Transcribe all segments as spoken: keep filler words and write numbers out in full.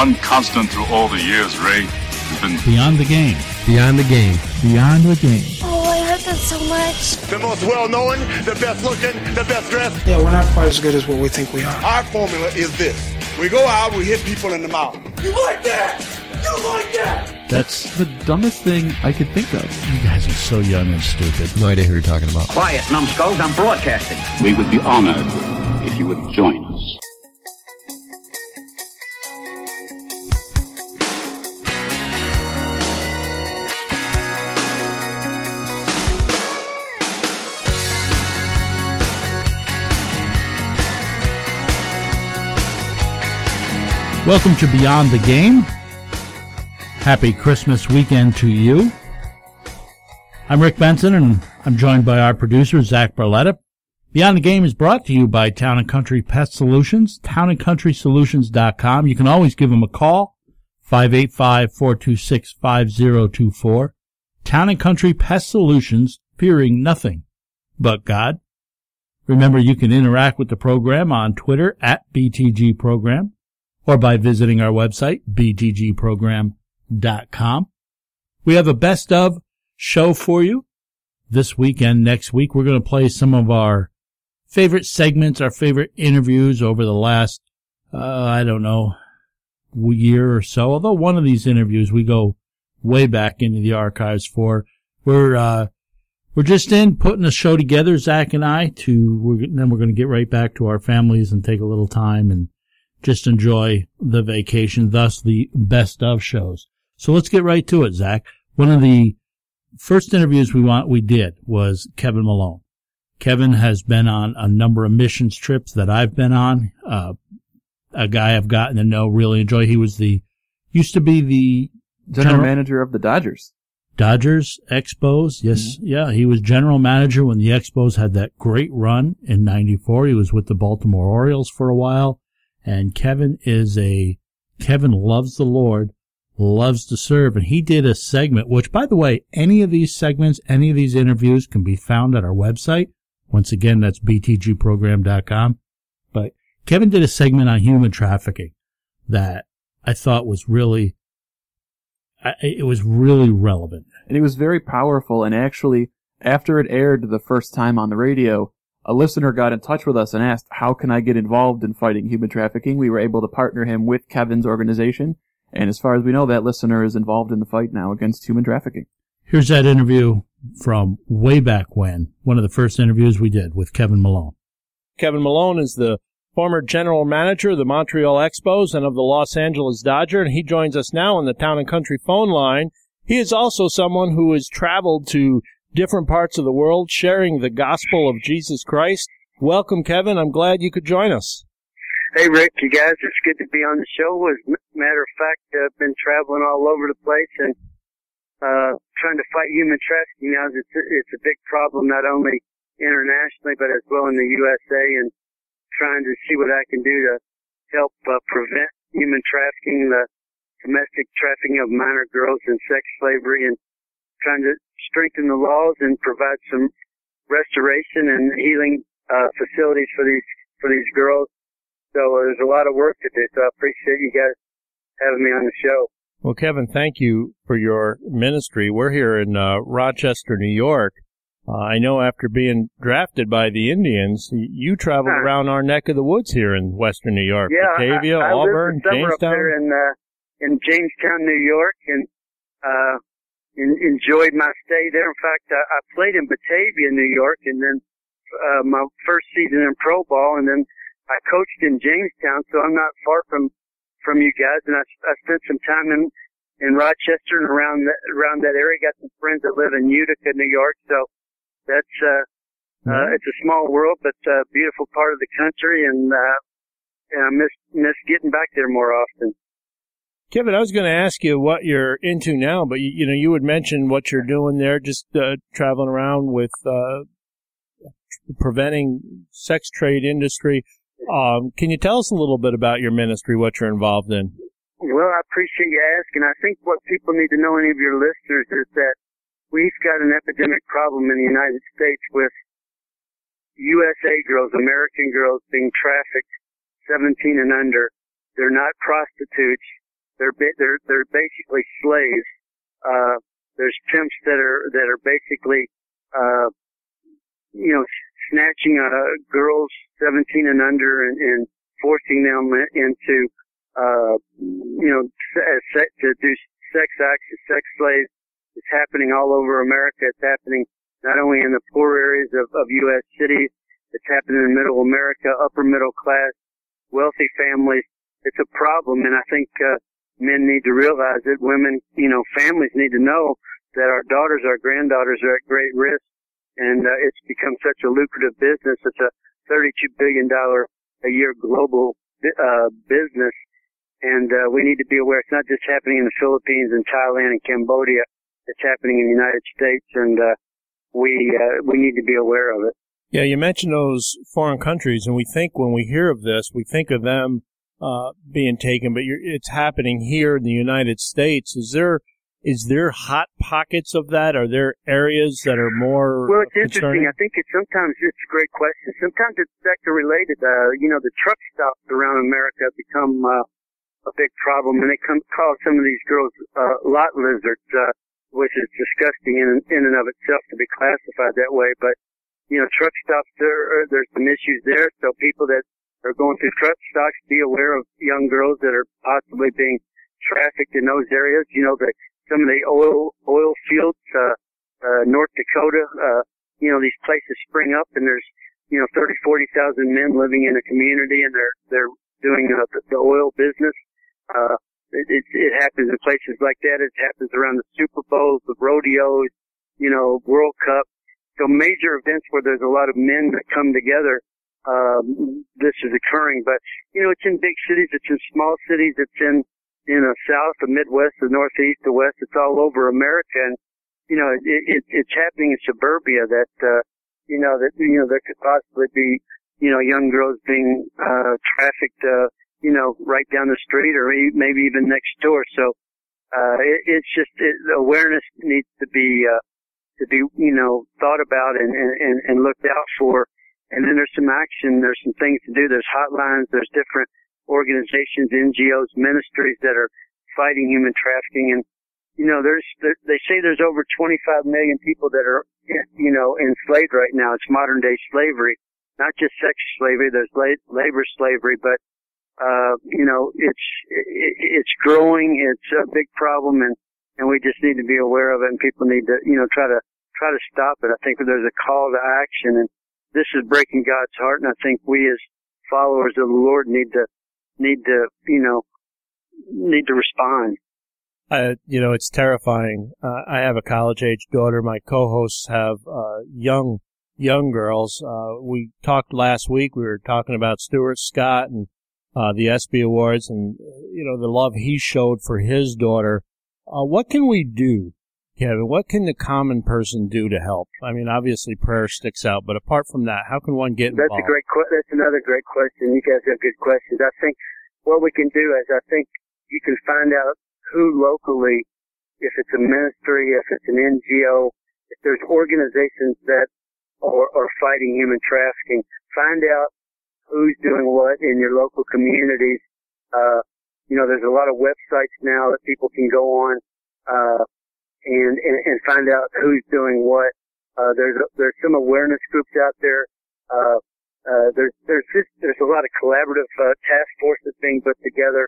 one constant through all the years, Ray, has been beyond the game. Beyond the game. Beyond the game. Oh, I heard that so much. The most well-known, the best-looking, the best-dressed. Yeah, we're not quite as good as what we think we are. Our formula is this. We go out, we hit people in the mouth. You like that? You like that? That's the dumbest thing I could think of. You guys are so young and stupid. No idea who you're talking about. Quiet, numbskulls. I'm broadcasting. We would be honored if you would join us. Welcome to Beyond the Game. Happy Christmas weekend to you. I'm Rick Benson, and I'm joined by our producer, Zach Barletta. Beyond the Game is brought to you by Town and Country Pest Solutions, town and country solutions dot com. You can always give them a call, five eight five, four two six, five zero two four. Town and Country Pest Solutions, fearing nothing but God. Remember, you can interact with the program on Twitter, at B T G Program. Or by visiting our website, b t g program dot com. We have a best of show for you this weekend. Next week, we're going to play some of our favorite segments, our favorite interviews over the last, uh, I don't know, year or so. Although one of these interviews we go way back into the archives for. We're, uh, we're just in putting a show together, Zach and I, to, we're, and then we're going to get right back to our families and take a little time and just enjoy the vacation, thus the best of shows. So let's get right to it, Zach. One of the first interviews we want we did was Kevin Malone. Kevin has been on a number of missions trips that I've been on. Uh, a guy I've gotten to know, really enjoy. He was the used to be the general, general manager of the Dodgers. Dodgers, Expos, yes, mm-hmm. yeah. He was general manager when the Expos had that great run in ninety-four. He was with the Baltimore Orioles for a while. And Kevin is a, Kevin loves the Lord, loves to serve. And he did a segment, which, by the way, any of these segments, any of these interviews can be found at our website. Once again, that's b t g program dot com. But Kevin did a segment on human trafficking that I thought was really, it was really relevant. And it was very powerful. And actually, after it aired the first time on the radio, a listener got in touch with us and asked, how can I get involved in fighting human trafficking? We were able to partner him with Kevin's organization. And as far as we know, that listener is involved in the fight now against human trafficking. Here's that interview from way back when, one of the first interviews we did with Kevin Malone. Kevin Malone is the former general manager of the Montreal Expos and of the Los Angeles Dodger, and he joins us now on the Town and Country phone line. He is also someone who has traveled to different parts of the world, sharing the gospel of Jesus Christ. Welcome, Kevin. I'm glad you could join us. Hey, Rick, you guys, it's good to be on the show. As a matter of fact, I've been traveling all over the place and uh, trying to fight human trafficking. Now, it's, it's a big problem, not only internationally, but as well in the U S A, and trying to see what I can do to help uh, prevent human trafficking, the domestic trafficking of minor girls and sex slavery, and trying to strengthen the laws and provide some restoration and healing uh, facilities for these for these girls. So uh, there's a lot of work to do. So I appreciate you guys having me on the show. Well, Kevin, thank you for your ministry. We're here in uh, Rochester, New York. Uh, I know after being drafted by the Indians, you traveled huh. around our neck of the woods here in western New York. Yeah, Batavia, I, I Auburn, Jamestown. Up there in, uh, in Jamestown, New York, and uh, enjoyed my stay there. In fact, I, I played in Batavia, New York, and then uh, my first season in pro ball, and then I coached in Jamestown, so I'm not far from, from you guys. And I, I spent some time in, in Rochester and around that, around that area. Got some friends that live in Utica, New York, so that's uh, mm-hmm. uh it's a small world, but a beautiful part of the country, and uh, and I miss miss getting back there more often. Kevin, I was going to ask you what you're into now, but, you, you know, you would mention what you're doing there, just uh, traveling around with uh, preventing sex trade industry. Um, can you tell us a little bit about your ministry, what you're involved in? Well, I appreciate you asking. I think what people need to know, any of your listeners, is that we've got an epidemic problem in the United States with U S A girls, American girls, being trafficked seventeen and under. They're not prostitutes. They're they're they're basically slaves. Uh, there's pimps that are that are basically, uh, you know, snatching uh, girls seventeen and under and, and forcing them into, uh, you know, se- to do sex acts as sex slaves. It's happening all over America. It's happening not only in the poor areas of, of U S cities. It's happening in middle America, upper middle class, wealthy families. It's a problem, and I think uh, men need to realize it. Women, you know, families need to know that our daughters, our granddaughters are at great risk, and uh, it's become such a lucrative business. It's a thirty-two billion dollars a year global uh, business, and uh, we need to be aware it's not just happening in the Philippines and Thailand and Cambodia. It's happening in the United States, and uh, we uh, we need to be aware of it. Yeah, you mentioned those foreign countries, and we think when we hear of this, we think of them uh, being taken, but you're, it's happening here in the United States. Is there is there hot pockets of that? Are there areas that are more Well, it's concerning? Interesting. I think it's sometimes it's a great question. Sometimes it's sector-related. Uh, you know, the truck stops around America become uh, a big problem, and they come call some of these girls uh, lot lizards, uh, which is disgusting in, in and of itself to be classified that way. But, you know, truck stops, there, there's some issues there. So people that are going through truck stops, be aware of young girls that are possibly being trafficked in those areas. You know, the, some of the oil oil fields, uh, uh, North Dakota, uh, you know, these places spring up and there's, you know, thirty, forty thousand men living in a community and they're, they're doing uh, the, the oil business. Uh, It, it, it happens in places like that. It happens around the Super Bowls, the rodeos, you know, World Cup. So major events where there's a lot of men that come together, um, this is occurring. But, you know, it's in big cities. It's in small cities. It's in, you know, South, the Midwest, the Northeast, the West. It's all over America. And, you know, it, it, it's happening in suburbia that, uh, you know, that, you know, there could possibly be, you know, young girls being, uh, trafficked, uh, you know, right down the street or maybe even next door. So, uh, it, it's just, it, awareness needs to be, uh, to be, you know, thought about and, and, and looked out for. And then there's some action. There's some things to do. There's hotlines. There's different organizations, N G Os, ministries that are fighting human trafficking. And, you know, there's, there, they say there's over twenty-five million people that are, you know, enslaved right now. It's modern day slavery, not just sex slavery. There's labor slavery, but, Uh, you know, it's, it, it's growing. It's a big problem and, and we just need to be aware of it and people need to, you know, try to, try to stop it. I think there's a call to action and this is breaking God's heart. And I think we as followers of the Lord need to, need to, you know, need to respond. Uh, you know, it's terrifying. Uh, I have a college age daughter. My co-hosts have, uh, young, young girls. Uh, we talked last week. We were talking about Stuart Scott and Uh, the ESPY Awards and, you know, the love he showed for his daughter. Uh, what can we do, Kevin? What can the common person do to help? I mean, obviously prayer sticks out, but apart from that, how can one get involved? That's a great question. That's another great question. You guys have good questions. I think what we can do is I think you can find out who locally, if it's a ministry, if it's an N G O, if there's organizations that are, are fighting human trafficking, find out who's doing what in your local communities. Uh, you know, there's a lot of websites now that people can go on, uh, and, and, and find out who's doing what. Uh, there's, a, there's some awareness groups out there. Uh, uh, there's, there's just, there's a lot of collaborative, uh, task forces being put together.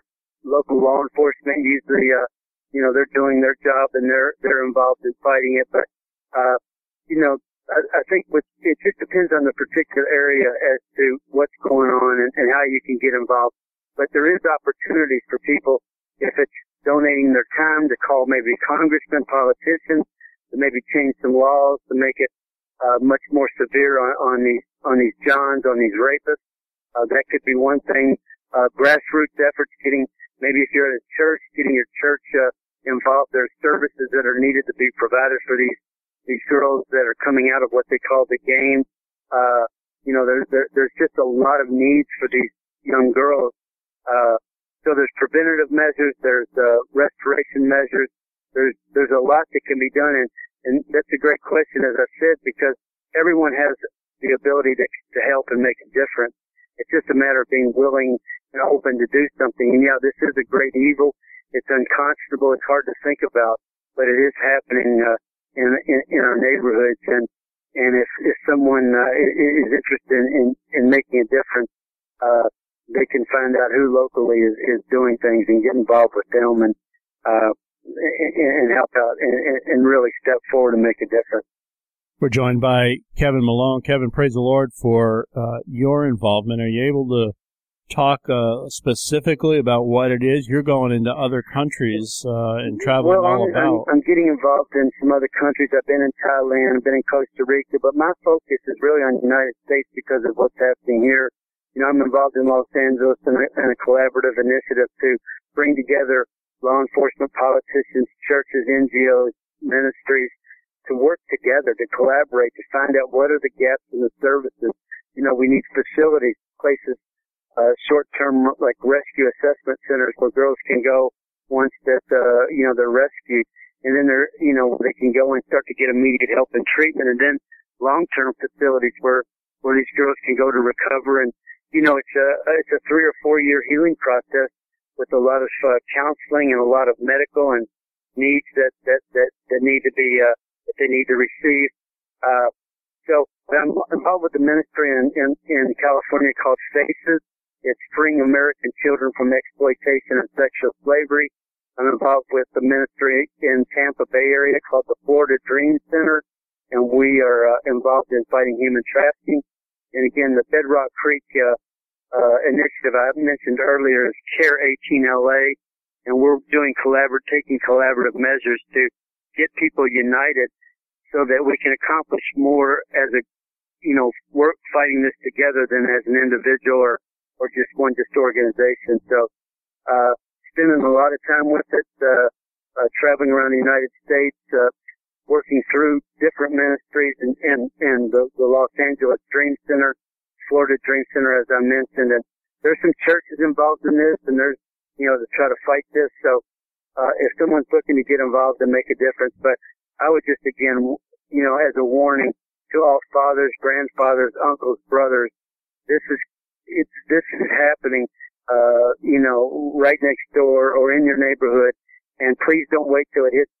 Local law enforcement usually, uh, you know, they're doing their job and they're, they're involved in fighting it. But, uh, you know, I, I think with, it just depends on the particular area as to what's going on and, and how you can get involved. But there is opportunities for people, if it's donating their time, to call maybe congressmen, politicians, to maybe change some laws to make it uh, much more severe on, on these on these Johns, on these rapists. Uh, that could be one thing. Uh, grassroots efforts, getting maybe if you're at a church, getting your church uh, involved. There are services that are needed to be provided for these. These girls that are coming out of what they call the game, uh, you know, there's, there, there's just a lot of needs for these young girls. Uh, so there's preventative measures, there's, uh, restoration measures, there's, there's a lot that can be done. And, and that's a great question, as I said, because everyone has the ability to, to help and make a difference. It's just a matter of being willing and open to do something. And yeah, this is a great evil. It's unconscionable. It's hard to think about, but it is happening uh, in, in in our neighborhoods. And and if if someone uh, is interested in, in making a difference, uh, they can find out who locally is, is doing things and get involved with them and uh, and, and help out and, and really step forward and make a difference. We're joined by Kevin Malone. Kevin, praise the Lord for uh, your involvement. Are you able to talk uh, specifically about what it is? You're going into other countries uh, and traveling well, all I'm, about. I'm, I'm getting involved in some other countries. I've been in Thailand, I've been in Costa Rica, but my focus is really on the United States because of what's happening here. You know, I'm involved in Los Angeles in a, in a collaborative initiative to bring together law enforcement, politicians, churches, N G Os, ministries, to work together, to collaborate, to find out what are the gaps in the services. You know, we need facilities, places, Uh, short-term, like, rescue assessment centers where girls can go once that, uh, you know, they're rescued. And then they're, you know, they can go and start to get immediate help and treatment. And then long-term facilities where, where these girls can go to recover. And, you know, it's a, it's a three or four year healing process with a lot of uh, counseling and a lot of medical and needs that, that, that, that need to be, uh, that they need to receive. Uh, so I'm involved with the ministry in, in, in California called Faces. It's freeing American children from exploitation and sexual slavery. I'm involved with the ministry in Tampa Bay area called the Florida Dream Center, and we are uh, involved in fighting human trafficking. And again, the Bedrock Creek uh, uh initiative I mentioned earlier is Care eighteen L A, and we're doing collaborative, taking collaborative measures to get people united so that we can accomplish more as a, you know, work fighting this together than as an individual or or just one just organization. So uh spending a lot of time with it, uh, uh traveling around the United States, uh working through different ministries and and, and the, the Los Angeles Dream Center, Florida Dream Center, as I mentioned. And there's some churches involved in this, and there's, you know, to try to fight this. So uh if someone's looking to get involved and make a difference, but I would just, again, you know, as a warning to all fathers, grandfathers, uncles, brothers, this is It's, this is happening, uh, you know, right next door or in your neighborhood. And please don't wait till it hits,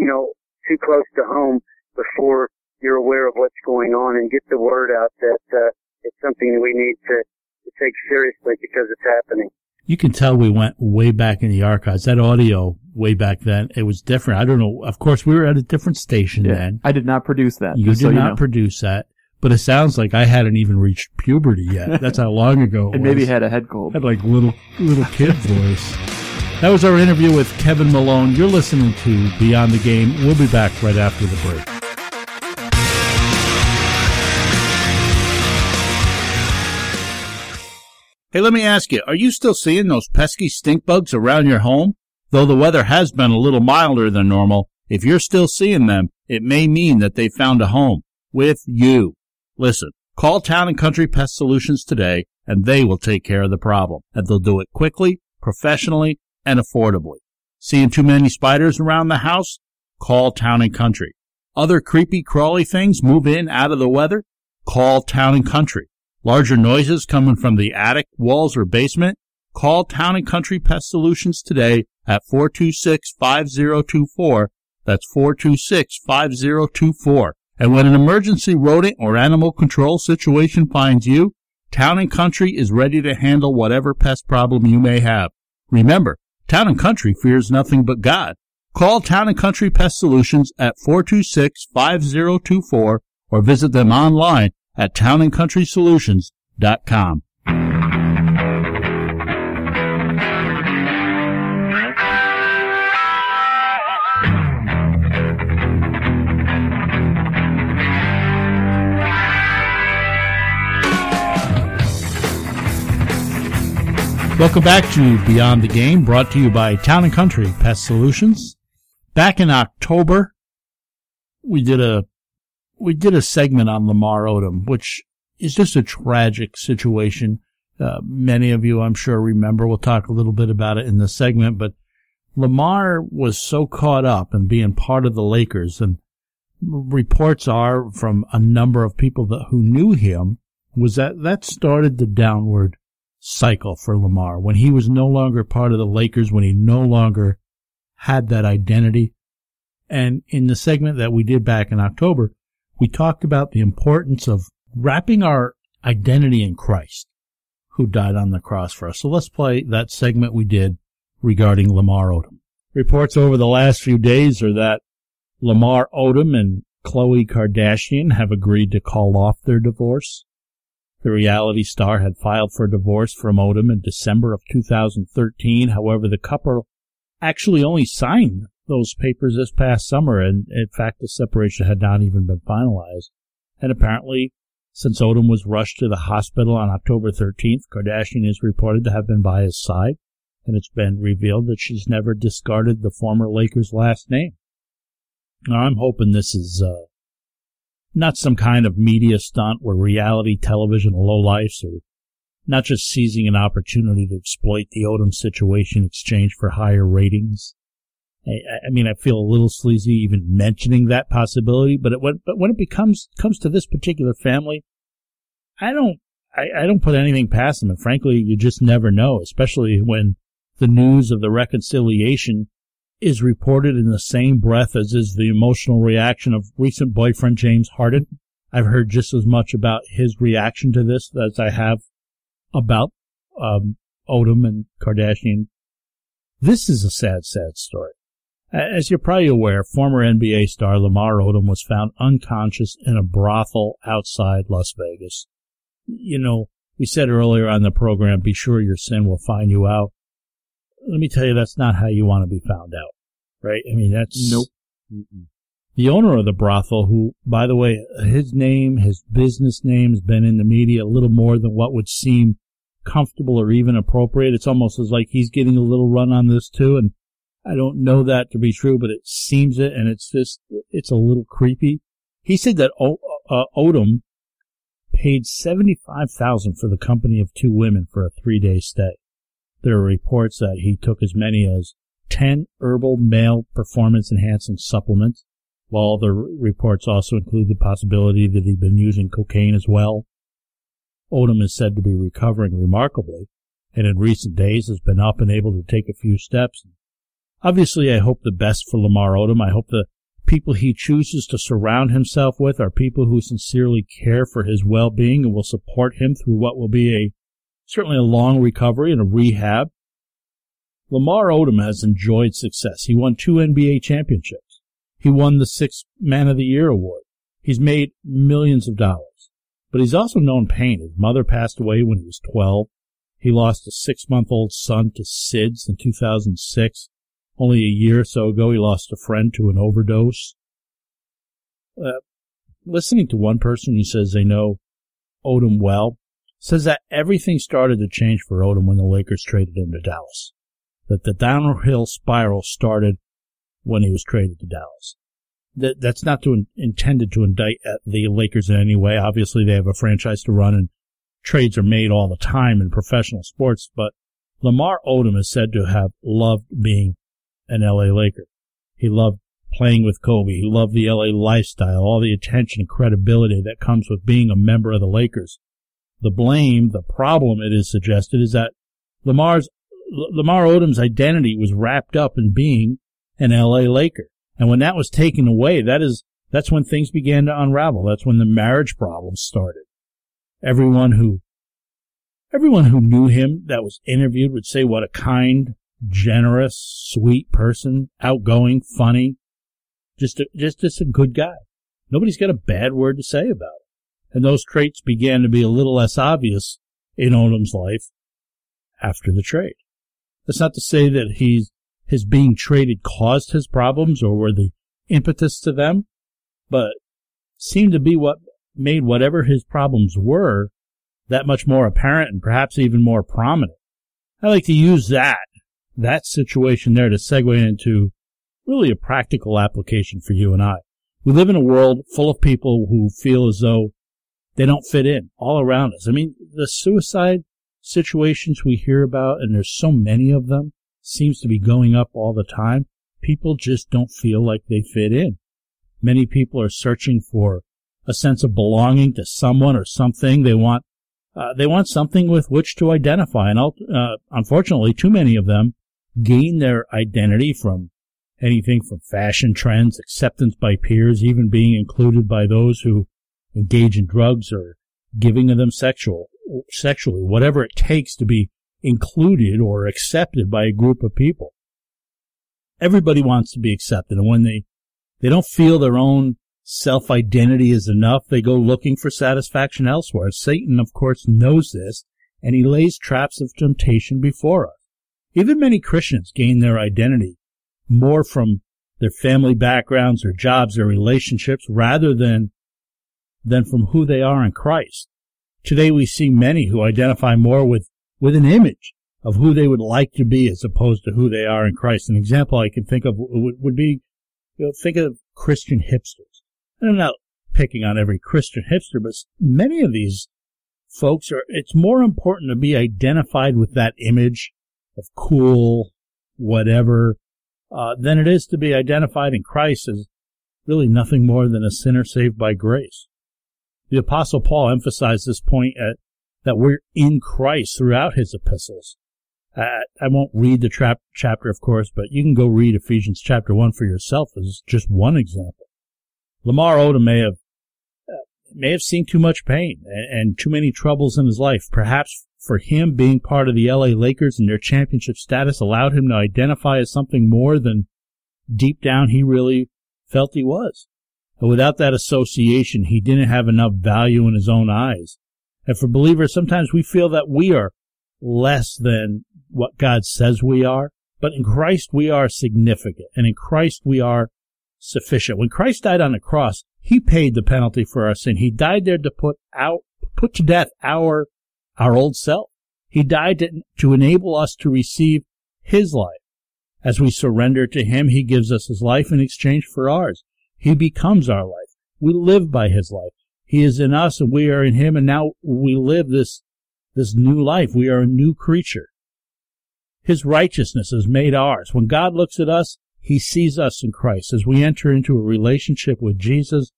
you know, too close to home before you're aware of what's going on, and get the word out that uh, it's something that we need to, to take seriously because it's happening. You can tell we went way back in the archives. That audio way back then, it was different. I don't know. Of course, we were at a different station yeah, then. I did not produce that. You did so not you know. produce that. But it sounds like I hadn't even reached puberty yet. That's how long ago it was. And maybe had a head cold. I had like little little kid voice. That was our interview with Kevin Malone. You're listening to Beyond the Game. We'll be back right after the break. Hey, let me ask you, are you still seeing those pesky stink bugs around your home? Though the weather has been a little milder than normal, if you're still seeing them, it may mean that they found a home with you. Listen, call Town and Country Pest Solutions today, and they will take care of the problem. And they'll do it quickly, professionally, and affordably. Seeing too many spiders around the house? Call Town and Country. Other creepy, crawly things move in out of the weather? Call Town and Country. Larger noises coming from the attic, walls, or basement? Call Town and Country Pest Solutions today at four two six, five oh two four. That's four two six, five oh two four. And when an emergency rodent or animal control situation finds you, Town and Country is ready to handle whatever pest problem you may have. Remember, Town and Country fears nothing but God. Call Town and Country Pest Solutions at four two six, five oh two four or visit them online at town and country solutions dot com. Welcome back to Beyond the Game, brought to you by Town and Country Pest Solutions. Back in October, we did a we did a segment on Lamar Odom, which is just a tragic situation. Uh, many of you, I'm sure, remember. We'll talk a little bit about it in the segment, but Lamar was so caught up in being part of the Lakers, and reports are from a number of people that, who knew him, was that that started the downward cycle for Lamar. When he was no longer part of the Lakers, when he no longer had that identity. And in the segment that we did back in October, we talked about the importance of wrapping our identity in Christ, who died on the cross for us. So let's play that segment we did regarding Lamar Odom. Reports over the last few days are that Lamar Odom and Khloe Kardashian have agreed to call off their divorce. The reality star had filed for divorce from Odom in December of two thousand thirteen. However, the couple actually only signed those papers this past summer, and in fact, the separation had not even been finalized. And apparently, since Odom was rushed to the hospital on October thirteenth, Kardashian is reported to have been by his side, and it's been revealed that she's never discarded the former Lakers' last name. Now, I'm hoping this is uh, not some kind of media stunt where reality television lowlifes are not just seizing an opportunity to exploit the Odom situation in exchange for higher ratings. I, I mean, I feel a little sleazy even mentioning that possibility, but it, when, but when it becomes comes to this particular family, I don't I, I don't put anything past them, and frankly, you just never know, especially when the news of the reconciliation is reported in the same breath as is the emotional reaction of recent boyfriend James Harden. I've heard just as much about his reaction to this as I have about um, Odom and Kardashian. This is a sad, sad story. As you're probably aware, former N B A star Lamar Odom was found unconscious in a brothel outside Las Vegas. You know, we said earlier on the program, be sure your sin will find you out. Let me tell you, that's not how you want to be found out, right? I mean, that's... Nope. Mm-mm. The owner of the brothel, who, by the way, his name, his business name has been in the media a little more than what would seem comfortable or even appropriate. It's almost as like he's getting a little run on this, too, and I don't know that to be true, but it seems it, and it's just, it's a little creepy. He said that o- uh, Odom paid seventy-five thousand dollars for the company of two women for a three-day stay. There are reports that he took as many as ten herbal male performance-enhancing supplements, while the reports also include the possibility that he'd been using cocaine as well. Odom is said to be recovering remarkably, and in recent days has been up and able to take a few steps. Obviously, I hope the best for Lamar Odom. I hope the people he chooses to surround himself with are people who sincerely care for his well-being and will support him through what will be a certainly a long recovery and a rehab. Lamar Odom has enjoyed success. He won two N B A championships. He won the sixth Man of the Year award. He's made millions of dollars. But he's also known pain. His mother passed away when he was twelve. He lost a six-month-old son to S I D S in two thousand six. Only a year or so ago, he lost a friend to an overdose. Uh, listening to one person who says they know Odom well, says that everything started to change for Odom when the Lakers traded him to Dallas. That the downhill spiral started when he was traded to Dallas. That That's not to in, intended to indict at the Lakers in any way. Obviously, they have a franchise to run, and trades are made all the time in professional sports, but Lamar Odom is said to have loved being an L A Laker. He loved playing with Kobe. He loved the L A lifestyle, all the attention and credibility that comes with being a member of the Lakers. The blame, the problem, it is suggested, is that Lamar's, Lamar Odom's identity was wrapped up in being an L A Laker. And when that was taken away, that is, that's when things began to unravel. That's when the marriage problem started. Everyone who, everyone who knew him that was interviewed would say what a kind, generous, sweet person, outgoing, funny, just a, just, just a good guy. Nobody's got a bad word to say about him. And those traits began to be a little less obvious in Odom's life after the trade. That's not to say that he's, his being traded caused his problems or were the impetus to them, but seemed to be what made whatever his problems were that much more apparent and perhaps even more prominent. I like to use that, that situation there to segue into really a practical application for you and I. We live in a world full of people who feel as though they don't fit in all around us. I mean, the suicide situations we hear about, and there's so many of them, seems to be going up all the time. People just don't feel like they fit in. Many people are searching for a sense of belonging to someone or something. They want uh, they want something with which to identify, and uh, unfortunately, too many of them gain their identity from anything from fashion trends, acceptance by peers, even being included by those who engage in drugs or giving of them sexual, sexually, whatever it takes to be included or accepted by a group of people. Everybody wants to be accepted, and when they, they don't feel their own self-identity is enough, they go looking for satisfaction elsewhere. Satan, of course, knows this, and he lays traps of temptation before us. Even many Christians gain their identity more from their family backgrounds, their jobs, their relationships, rather than than from who they are in Christ. Today we see many who identify more with, with an image of who they would like to be as opposed to who they are in Christ. An example I can think of would be, you know, think of Christian hipsters. And I'm not picking on every Christian hipster, but many of these folks are, it's more important to be identified with that image of cool, whatever, uh, than it is to be identified in Christ as really nothing more than a sinner saved by grace. The Apostle Paul emphasized this point at, that we're in Christ throughout his epistles. Uh, I won't read the tra- chapter, of course, but you can go read Ephesians chapter one for yourself as just one example. Lamar Odom may have uh, may have seen too much pain and, and too many troubles in his life. Perhaps for him, being part of the L A Lakers and their championship status allowed him to identify as something more than deep down he really felt he was. And without that association, he didn't have enough value in his own eyes. And for believers, sometimes we feel that we are less than what God says we are, but in Christ we are significant, and in Christ we are sufficient. When Christ died on the cross, he paid the penalty for our sin. He died there to put out, put to death our, our old self. He died to, to enable us to receive his life. As we surrender to him, he gives us his life in exchange for ours. He becomes our life. We live by his life. He is in us and we are in him, and now we live this, this new life. We are a new creature. His righteousness is made ours. When God looks at us, he sees us in Christ. As we enter into a relationship with Jesus,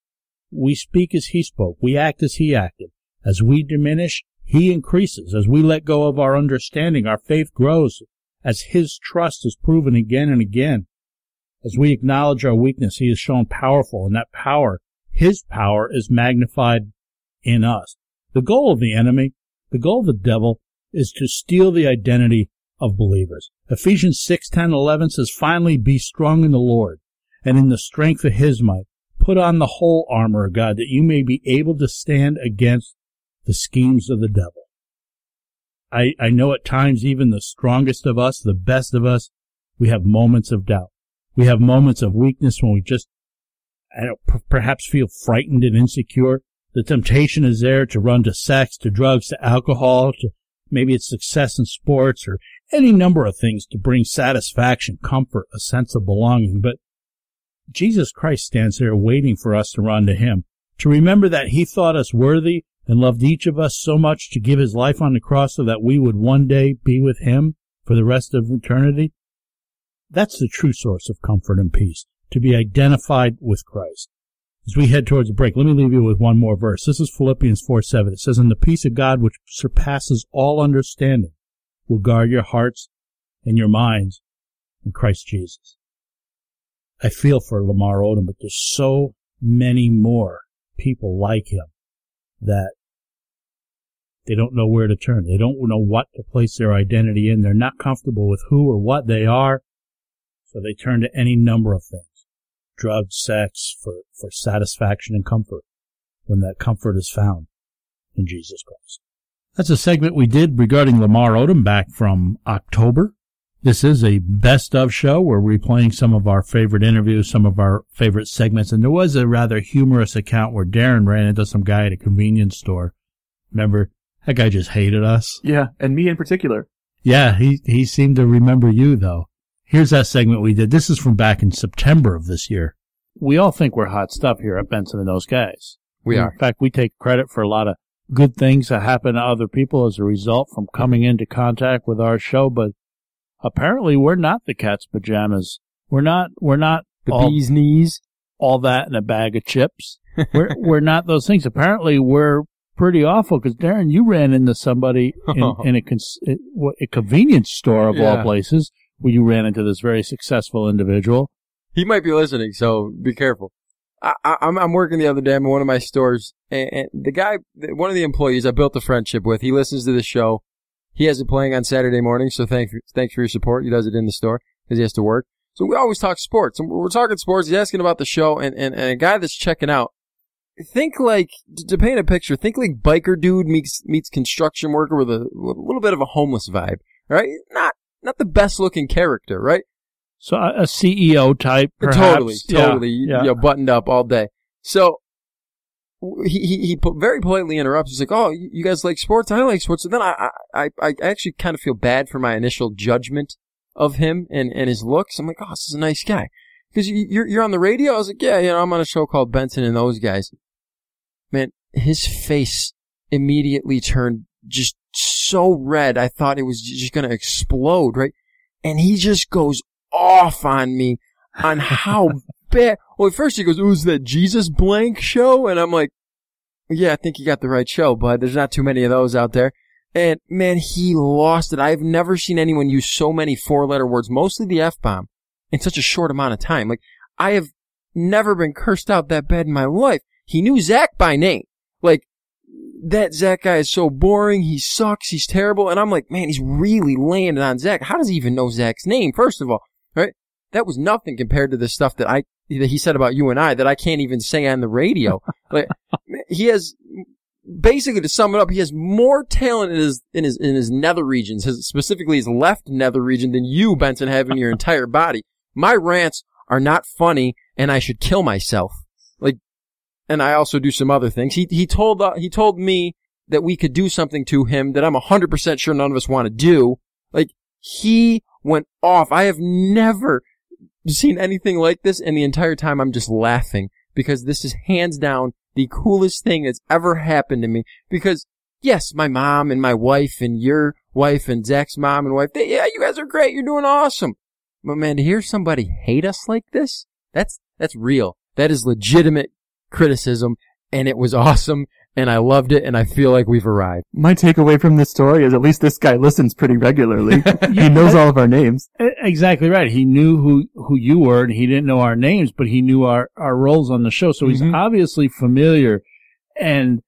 we speak as he spoke. We act as he acted. As we diminish, he increases. As we let go of our understanding, our faith grows. As his trust is proven again and again. As we acknowledge our weakness, he is shown powerful, and that power, his power, is magnified in us. The goal of the enemy, the goal of the devil, is to steal the identity of believers. Ephesians six, ten, eleven says, "Finally, be strong in the Lord, and in the strength of his might. Put on the whole armor of God, that you may be able to stand against the schemes of the devil." I, I know at times even the strongest of us, the best of us, we have moments of doubt. We have moments of weakness when we just I don't, p- perhaps feel frightened and insecure. The temptation is there to run to sex, to drugs, to alcohol, to maybe it's success in sports or any number of things to bring satisfaction, comfort, a sense of belonging. But Jesus Christ stands there waiting for us to run to him, to remember that he thought us worthy and loved each of us so much to give his life on the cross so that we would one day be with him for the rest of eternity. That's the true source of comfort and peace, to be identified with Christ. As we head towards the break, let me leave you with one more verse. This is Philippians four seven. It says, "And the peace of God, which surpasses all understanding, will guard your hearts and your minds in Christ Jesus." I feel for Lamar Odom, but there's so many more people like him that they don't know where to turn. They don't know what to place their identity in. They're not comfortable with who or what they are, so they turn to any number of things. Drugs, sex, for, for satisfaction and comfort, when that comfort is found in Jesus Christ. That's a segment we did regarding Lamar Odom back from October. This is a best of show where we're playing some of our favorite interviews, some of our favorite segments, and there was a rather humorous account where Darren ran into some guy at a convenience store. Remember, that guy just hated us. Yeah, and me in particular. Yeah, he, he seemed to remember you, though. Here's that segment we did. This is from back in September of this year. We all think we're hot stuff here at Benson and those guys. We are. In fact, we take credit for a lot of good things that happen to other people as a result from coming into contact with our show, but apparently we're not the cat's pajamas. We're not, we're not the all, bee's knees, all that in a bag of chips. We're, we're not those things. Apparently we're pretty awful because, Darren, you ran into somebody in, in a, cons- a convenience store of yeah. all places. Well, you ran into this very successful individual He might be listening, so be careful. I, I, I'm, I'm working the other day in one of my stores, and, and the guy, one of the employees I built a friendship with, he listens to the show. He has it playing on Saturday morning, so thanks, thanks for your support. He does it in the store because he has to work. So we always talk sports. And we're talking sports. He's asking about the show, and, and, and a guy that's checking out. Think like, to paint a picture, think like biker dude meets meets construction worker with a, with a little bit of a homeless vibe, right? Not not the best looking character, right? So a C E O type, perhaps. Totally, totally. Yeah, yeah. You know, buttoned up all day. So he he, he very politely interrupts. He's like, "Oh, you guys like sports? I like sports." And then I I I actually kind of feel bad for my initial judgment of him and, and his looks. I'm like, "Oh, this is a nice guy." Because you're you're on the radio? I was like, yeah, you know, I'm on a show called Benson and Those Guys. Man, his face immediately turned just so red. I thought it was just going to explode, right? And he just goes off on me on how bad. Well, at first he goes, "It was that Jesus blank show?" And I'm like, yeah, I think you got the right show, bud. There's not too many of those out there. And, man, he lost it. I've never seen anyone use so many four-letter words, mostly the F-bomb, in such a short amount of time. Like, I have never been cursed out that bad in my life. He knew Zach by name. Like, that Zach guy is so boring. He sucks. He's terrible. And I'm like, man, he's really laying it on Zach. How does he even know Zach's name, first of all? Right? That was nothing compared to the stuff that I that he said about you and I that I can't even say on the radio. Like, he has, basically to sum it up, he has more talent in his in his in his nether regions, his, specifically his left nether region, than you, Benson, have in your entire body. My rants are not funny, and I should kill myself. Like, and I also do some other things. He he told uh, he told me that we could do something to him that I'm one hundred percent sure none of us want to do. Like, he went off. I have never seen anything like this, and the entire time I'm just laughing because this is hands down the coolest thing that's ever happened to me. Because, yes, my mom and my wife and your wife and Zach's mom and wife, they, yeah, you guys are great. You're doing awesome. But, man, to hear somebody hate us like this, that's that's real. That is legitimate criticism, and it was awesome, and I loved it, and I feel like we've arrived. My takeaway from this story is at least this guy listens pretty regularly. He knows all of our names. Exactly right. He knew who, who you were, and he didn't know our names, but he knew our, our roles on the show, so he's mm-hmm. obviously familiar, and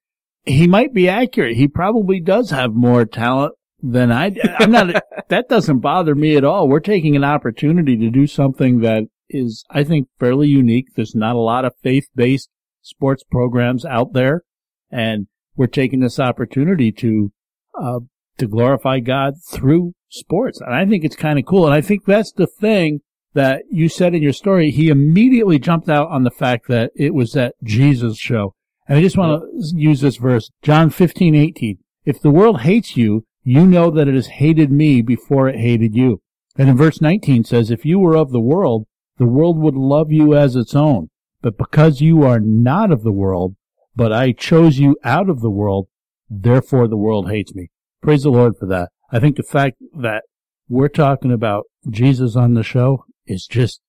he might be accurate. He probably does have more talent. Then I, I'm not, that doesn't bother me at all. We're taking an opportunity to do something that is, I think, fairly unique. There's not a lot of faith-based sports programs out there. And we're taking this opportunity to, uh, to glorify God through sports. And I think it's kind of cool. And I think that's the thing that you said in your story. He immediately jumped out on the fact that it was that Jesus show. And I just want to use this verse, John fifteen eighteen. If the world hates you, you know that it has hated me before it hated you. And in verse nineteen says, if you were of the world, the world would love you as its own. But because you are not of the world, but I chose you out of the world, therefore the world hates me. Praise the Lord for that. I think the fact that we're talking about Jesus on the show is just,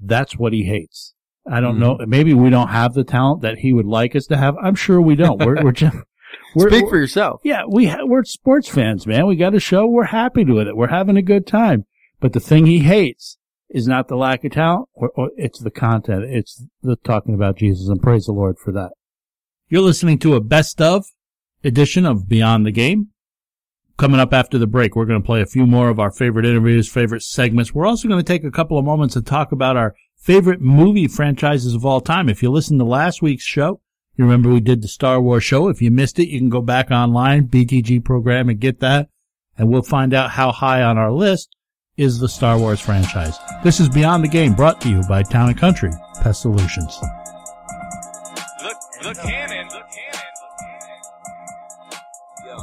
that's what he hates. I don't mm-hmm. know. Maybe we don't have the talent that he would like us to have. I'm sure we don't. We're, we're just... We're, Speak for yourself. Yeah, we ha- we're sports fans, man. We got a show. We're happy with it. We're having a good time. But the thing he hates is not the lack of talent. Or, or it's the content. It's the talking about Jesus, and praise the Lord for that. You're listening to a best of edition of Beyond the Game. Coming up after the break, we're going to play a few more of our favorite interviews, favorite segments. We're also going to take a couple of moments to talk about our favorite movie franchises of all time. If you listened to last week's show, you remember we did the Star Wars show. If you missed it, you can go back online, B T G program, and get that. And we'll find out how high on our list is the Star Wars franchise. This is Beyond the Game, brought to you by Town and Country Pest Solutions. The, the cannon. The cannon. Yeah.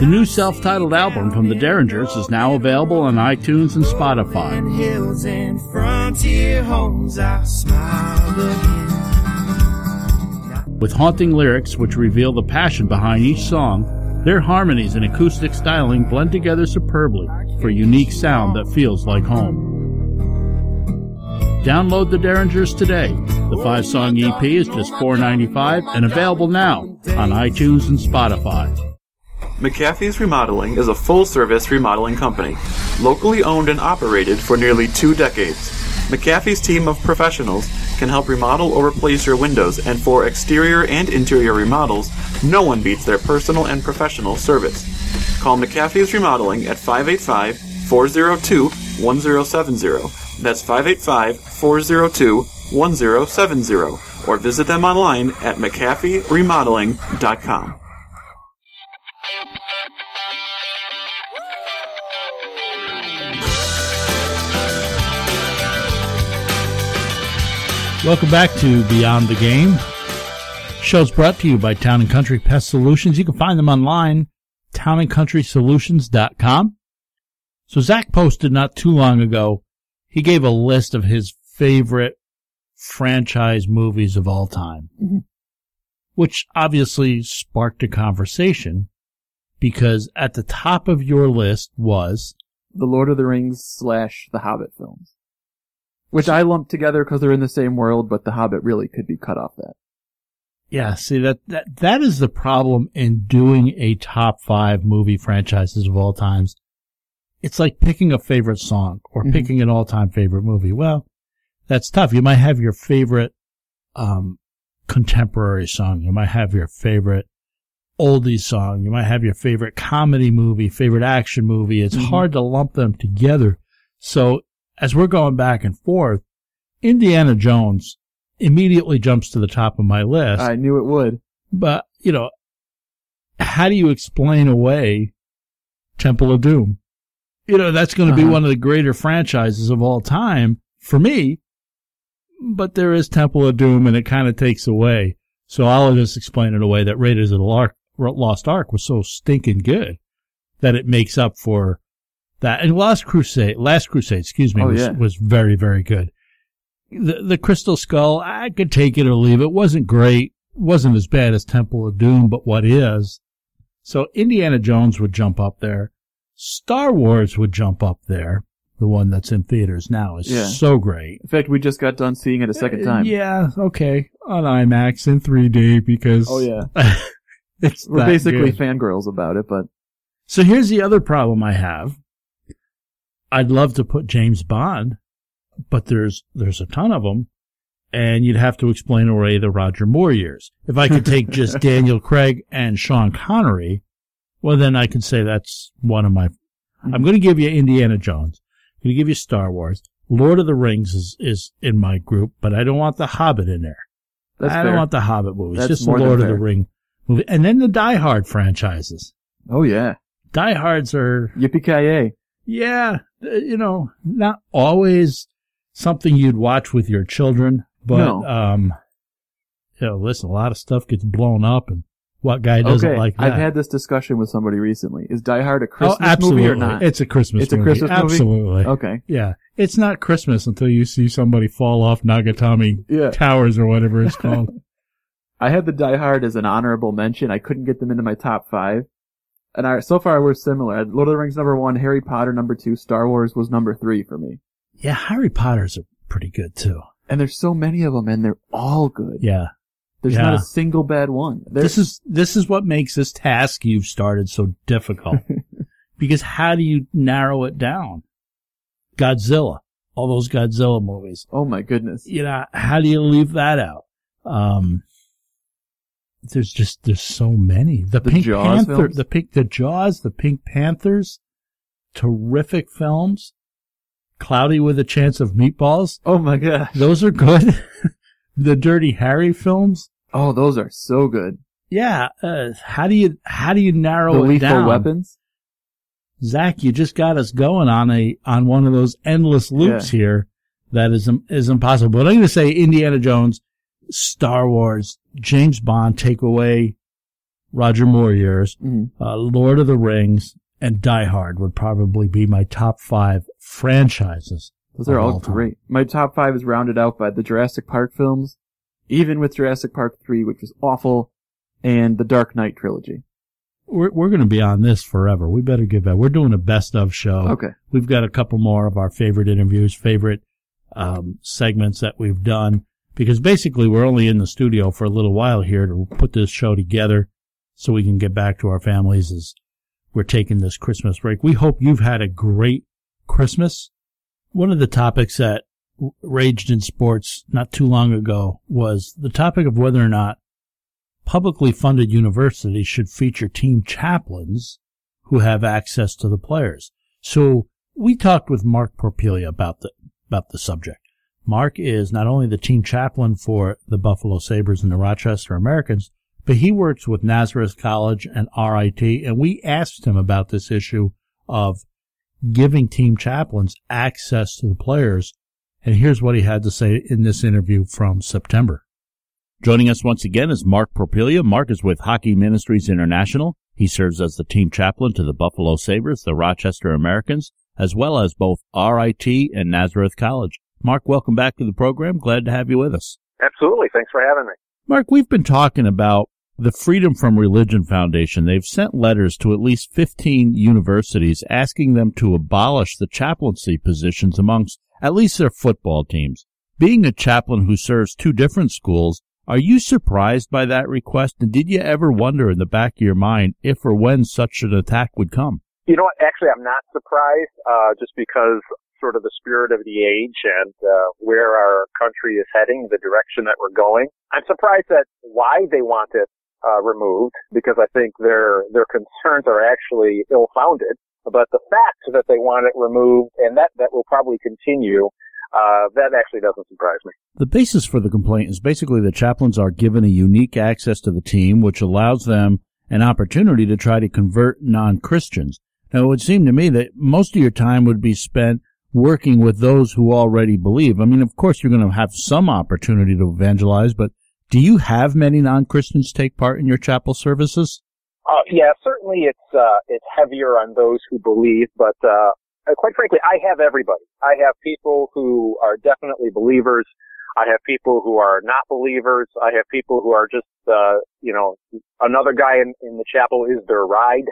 The new self-titled album from the Derringers is now available on iTunes and Spotify. Hills and frontier homes, I smile again. With haunting lyrics which reveal the passion behind each song, their harmonies and acoustic styling blend together superbly for a unique sound that feels like home. Download the Derringers today. The five-song E P is just four dollars and ninety-five cents and available now on iTunes and Spotify. McCaffey's Remodeling is a full-service remodeling company, locally owned and operated for nearly two decades. McCaffey's team of professionals can help remodel or replace your windows, and for exterior and interior remodels, no one beats their personal and professional service. Call McCaffey's Remodeling at five eight five, four zero two, one zero seven zero. That's five eight five, four zero two, one zero seven zero. Or visit them online at McCaffey Remodeling dot com. Welcome back to Beyond the Game. The show's brought to you by Town and Country Pest Solutions. You can find them online, town and country solutions dot com. So Zach posted not too long ago, he gave a list of his favorite franchise movies of all time, mm-hmm. which obviously sparked a conversation because at the top of your list was the Lord of the Rings slash the Hobbit films. Which I lumped together because they're in the same world, but The Hobbit really could be cut off that. Yeah, see, that, that that is the problem in doing a top five movie franchises of all times. It's like picking a favorite song or mm-hmm. picking an all-time favorite movie. Well, that's tough. You might have your favorite um contemporary song. You might have your favorite oldie song. You might have your favorite comedy movie, favorite action movie. It's mm-hmm. hard to lump them together. So as we're going back and forth, Indiana Jones immediately jumps to the top of my list. I knew it would. But, you know, how do you explain away Temple of Doom? You know, that's going to uh-huh. be one of the greater franchises of all time for me. But there is Temple of Doom, and it kind of takes away. So I'll just explain it away that Raiders of the Lost Ark was so stinking good that it makes up for that. And Last Crusade, Last Crusade, excuse me, oh, was, yeah. was very, very good. The, the Crystal Skull, I could take it or leave it. Wasn't great. Wasn't as bad as Temple of Doom, but what is? So Indiana Jones would jump up there. Star Wars would jump up there. The one that's in theaters now is yeah. so great. In fact, we just got done seeing it a second time. Yeah, okay. On IMAX in three D because oh, yeah. it's we're basically good. Fangirls about it, but. So here's the other problem I have. I'd love to put James Bond, but there's there's a ton of them, and you'd have to explain away the Roger Moore years. If I could take just Daniel Craig and Sean Connery, well, then I could say that's one of my... I'm going to give you Indiana Jones. I'm going to give you Star Wars. Lord of the Rings is, is in my group, but I don't want The Hobbit in there. That's I fair. don't want The Hobbit movies, that's just the Lord of the Rings movie. And then the Die Hard franchises. Oh, yeah. Die Hards are... Yippee-ki-yay. Yeah, you know, not always something you'd watch with your children, but, no. um, you know, listen, a lot of stuff gets blown up, and what guy doesn't okay, like that? I've had this discussion with somebody recently. Is Die Hard a Christmas oh, absolutely. movie or not? It's a Christmas it's movie. It's a Christmas absolutely. movie? Absolutely. Okay. Yeah, it's not Christmas until you see somebody fall off Nakatomi yeah. Towers or whatever it's called. I had the Die Hard as an honorable mention. I couldn't get them into my top five. And I, so far, we're similar. Lord of the Rings, number one. Harry Potter, number two. Star Wars was number three for me. Yeah, Harry Potter's are pretty good, too. And there's so many of them, and they're all good. Yeah. There's yeah. not a single bad one. There's... This is this is what makes this task you've started so difficult. Because how do you narrow it down? Godzilla. All those Godzilla movies. Oh, my goodness. You know, how do you leave that out? Um... There's just there's so many. The, the Pink Jaws Panther, films? the Pink the Jaws, the Pink Panthers, terrific films. Cloudy with a Chance of Meatballs. Oh my gosh, those are good. The Dirty Harry films. Oh, those are so good. Yeah. Uh, how do you how do you narrow the it lethal down? Weapons. Zach, you just got us going on a on one of those endless loops yeah. here that is is impossible. But I'm going to say Indiana Jones, Star Wars, James Bond, take away Roger Moore years, mm. uh, Lord of the Rings, and Die Hard would probably be my top five franchises. Those are all, all great. My top five is rounded out by the Jurassic Park films, even with Jurassic Park three, which was awful, and the Dark Knight trilogy. We're, we're going to be on this forever. We better get back. We're doing a best of show. Okay. We've got a couple more of our favorite interviews, favorite um, segments that we've done. Because basically we're only in the studio for a little while here to put this show together so we can get back to our families as we're taking this Christmas break. We hope you've had a great Christmas. One of the topics that raged in sports not too long ago was the topic of whether or not publicly funded universities should feature team chaplains who have access to the players. So we talked with Mark Porpiglia about the, about the subject. Mark is not only the team chaplain for the Buffalo Sabres and the Rochester Americans, but he works with Nazareth College and R I T, and we asked him about this issue of giving team chaplains access to the players, and here's what he had to say in this interview from September. Joining us once again is Mark Porpiglia. Mark is with Hockey Ministries International. He serves as the team chaplain to the Buffalo Sabres, the Rochester Americans, as well as both R I T and Nazareth College. Mark, welcome back to the program. Glad to have you with us. Absolutely. Thanks for having me. Mark, we've been talking about the Freedom from Religion Foundation. They've sent letters to at least fifteen universities asking them to abolish the chaplaincy positions amongst at least their football teams. Being a chaplain who serves two different schools, are you surprised by that request? And did you ever wonder in the back of your mind if or when such an attack would come? You know what? Actually, I'm not surprised, uh, just because sort of the spirit of the age and uh, where our country is heading, the direction that we're going. I'm surprised at why they want it uh, removed, because I think their their concerns are actually ill-founded. But the fact that they want it removed, and that, that will probably continue, uh, that actually doesn't surprise me. The basis for the complaint is basically the chaplains are given a unique access to the team, which allows them an opportunity to try to convert non-Christians. Now, it would seem to me that most of your time would be spent working with those who already believe. I mean, of course, you're going to have some opportunity to evangelize, but do you have many non-Christians take part in your chapel services? Uh, yeah, certainly it's uh, it's heavier on those who believe, but uh, quite frankly, I have everybody. I have people who are definitely believers. I have people who are not believers. I have people who are just, uh, you know, another guy in, in the chapel is their ride.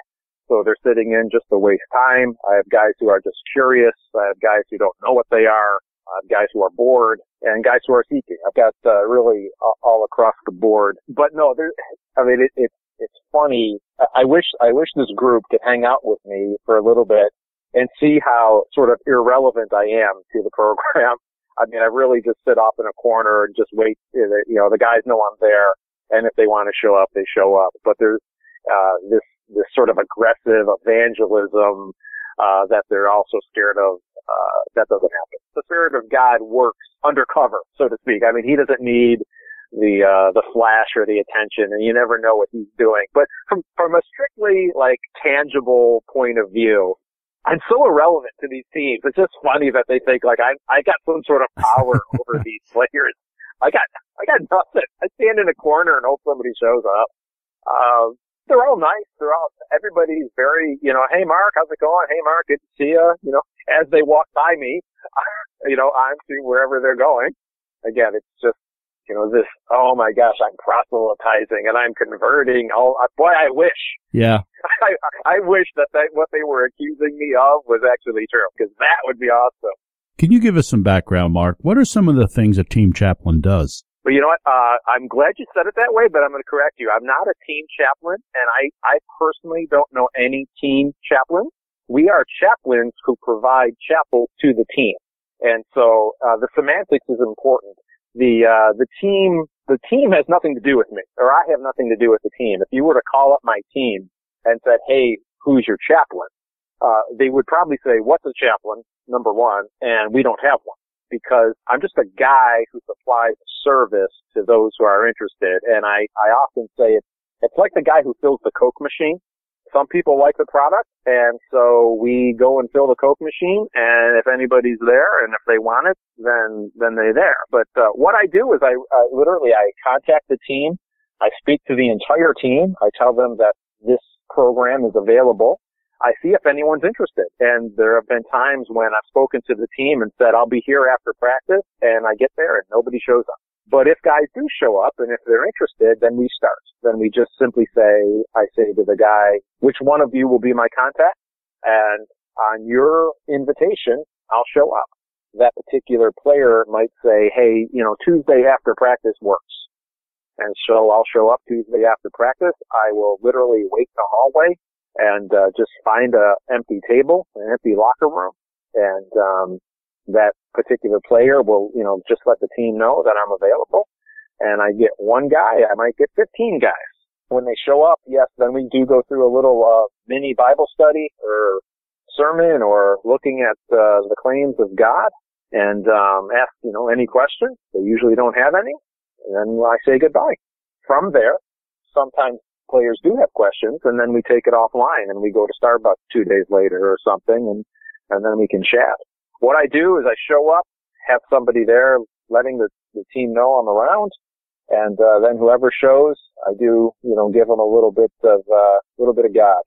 So they're sitting in just to waste time. I have guys who are just curious. I have guys who don't know what they are. I have guys who are bored and guys who are seeking. I've got uh, really all across the board. But no, there, I mean, it, it, it's funny. I wish, I wish this group could hang out with me for a little bit and see how sort of irrelevant I am to the program. I mean, I really just sit off in a corner and just wait. You know, the guys know I'm there. And if they want to show up, they show up. But there's, uh, this, this sort of aggressive evangelism uh that they're also scared of, uh that doesn't happen. The Spirit of God works undercover, so to speak. I mean, he doesn't need the uh the flash or the attention, and you never know what he's doing. But from from a strictly, like, tangible point of view, I'm so irrelevant to these teams. It's just funny that they think, like, I I got some sort of power over these players. I got I got nothing. I stand in a corner and hope somebody shows up. Um uh, They're all nice. They're all, everybody's very, you know, hey, Mark, how's it going? Hey, Mark, good to see you. You know, as they walk by me, you know, I'm to wherever they're going. Again, it's just, you know, this, oh my gosh, I'm proselytizing and I'm converting. Oh, boy, I wish. Yeah. I, I wish that they, what they were accusing me of was actually true, because that would be awesome. Can you give us some background, Mark? What are some of the things a team chaplain does? Well, you know what? Uh, I'm glad you said it that way, but I'm going to correct you. I'm not a team chaplain, and I, I personally don't know any team chaplains. We are chaplains who provide chapel to the team, and so uh, the semantics is important. The uh, the team the team has nothing to do with me, or I have nothing to do with the team. If you were to call up my team and said, "Hey, who's your chaplain?" Uh, they would probably say, "What's a chaplain?" Number one, and we don't have one. Because I'm just a guy who supplies service to those who are interested. And I, I often say it's, it's like the guy who fills the Coke machine. Some people like the product, and so we go and fill the Coke machine, and if anybody's there and if they want it, then, then they're there. But uh, what I do is I, I literally, I contact the team. I speak to the entire team. I tell them that this program is available. I see if anyone's interested, and there have been times when I've spoken to the team and said, I'll be here after practice, and I get there and nobody shows up. But if guys do show up and if they're interested, then we start. Then we just simply say, I say to the guy, which one of you will be my contact? And on your invitation, I'll show up. That particular player might say, hey, you know, Tuesday after practice works. And so I'll show up Tuesday after practice. I will literally wait in the hallway. and uh, just find a empty table, an empty locker room, and um, that particular player will, you know, just let the team know that I'm available. And I get one guy, I might get fifteen guys. When they show up, yes, then we do go through a little uh, mini Bible study or sermon or looking at uh, the claims of God and um, ask, you know, any questions. They usually don't have any. And then I say goodbye. From there, sometimes players do have questions, and then we take it offline and we go to Starbucks two days later or something, and, and then we can chat. What I do is I show up, have somebody there letting the, the team know I'm around, and uh, then whoever shows, I do, you know, give them a little bit of uh, little bit of God,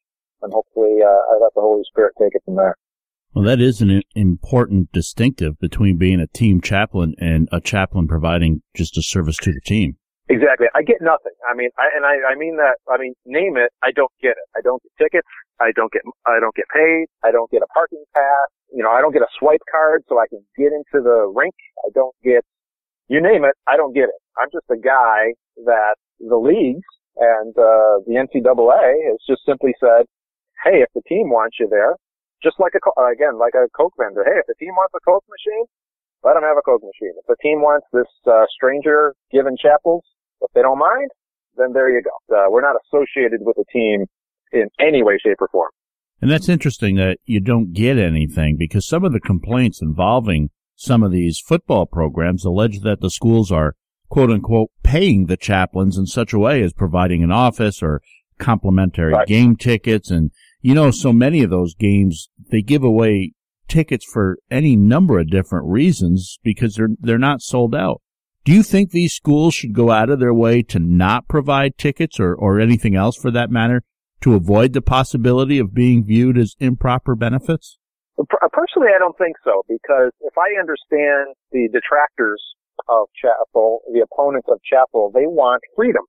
and hopefully uh, I let the Holy Spirit take it from there. Well, that is an important distinctive between being a team chaplain and a chaplain providing just a service to the team. Exactly. I get nothing. I mean, I, and I, I mean that. I mean, name it. I don't get it. I don't get tickets. I don't get. I don't get paid. I don't get a parking pass. You know, I don't get a swipe card so I can get into the rink. I don't get. You name it. I don't get it. I'm just a guy that the leagues and uh, the N C double A has just simply said, "Hey, if the team wants you there, just like a again, like a Coke vendor. Hey, if the team wants a Coke machine, let them have a Coke machine. If the team wants this uh, stranger given chapels." If they don't mind, then there you go. Uh, we're not associated with a team in any way, shape, or form. And that's interesting that you don't get anything, because some of the complaints involving some of these football programs allege that the schools are, quote-unquote, paying the chaplains in such a way as providing an office or complimentary right. game tickets. And, you know, so many of those games, they give away tickets for any number of different reasons because they're they're not sold out. Do you think these schools should go out of their way to not provide tickets or, or anything else for that matter to avoid the possibility of being viewed as improper benefits? Personally, I don't think so, because if I understand the detractors of chapel, the opponents of chapel, they want freedom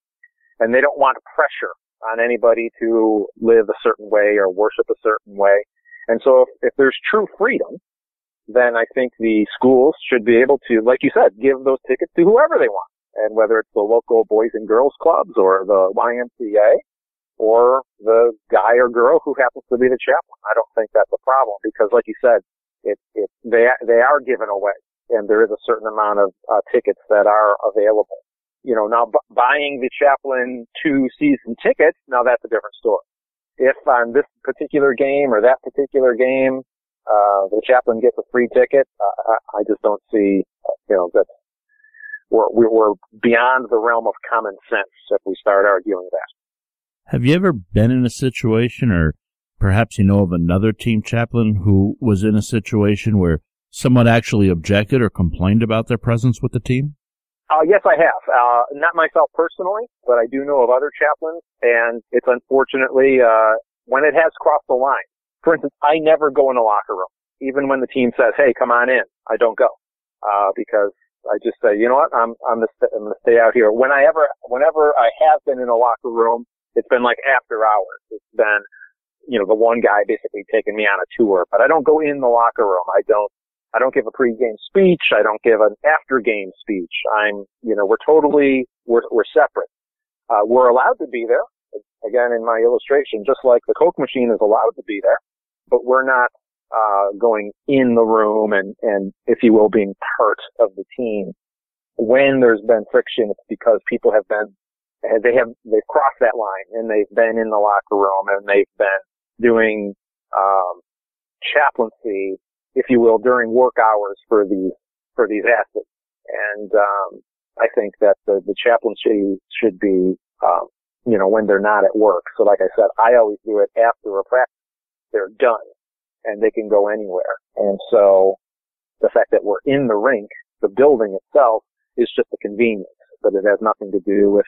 and they don't want pressure on anybody to live a certain way or worship a certain way. And so if, if there's true freedom, then I think the schools should be able to, like you said, give those tickets to whoever they want. And whether it's the local boys and girls clubs or the Y M C A or the guy or girl who happens to be the chaplain. I don't think that's a problem because, like you said, it, it, they, they are given away and there is a certain amount of uh, tickets that are available. You know, now bu- buying the chaplain two season tickets, now that's a different story. If on this particular game or that particular game, Uh, the chaplain gets a free ticket. Uh, I, I just don't see, you know, that we're, we're beyond the realm of common sense if we start arguing that. Have you ever been in a situation, or perhaps you know of another team chaplain who was in a situation where someone actually objected or complained about their presence with the team? Uh, yes, I have. Uh, not myself personally, but I do know of other chaplains, and it's unfortunately uh, when it has crossed the line. For instance, I never go in a locker room, even when the team says, "Hey, come on in." I don't go uh, because I just say, "You know what? I'm I'm gonna, st- I'm gonna stay out here." When I ever, whenever I have been in a locker room, it's been like after hours. It's been, you know, the one guy basically taking me on a tour, but I don't go in the locker room. I don't I don't give a pregame speech. I don't give an after-game speech. I'm, you know, we're totally we're we're separate. Uh, we're allowed to be there. Again, in my illustration, just like the Coke machine is allowed to be there. But we're not uh going in the room and, and, if you will, being part of the team. When there's been friction, it's because people have been, they have, they've crossed that line and they've been in the locker room and they've been doing um chaplaincy, if you will, during work hours for these, for these athletes. And um I think that the, the chaplaincy should be, um you know, when they're not at work. So like I said, I always do it after a practice. They're done, and they can go anywhere. And so the fact that we're in the rink, the building itself, is just a convenience, but it has nothing to do with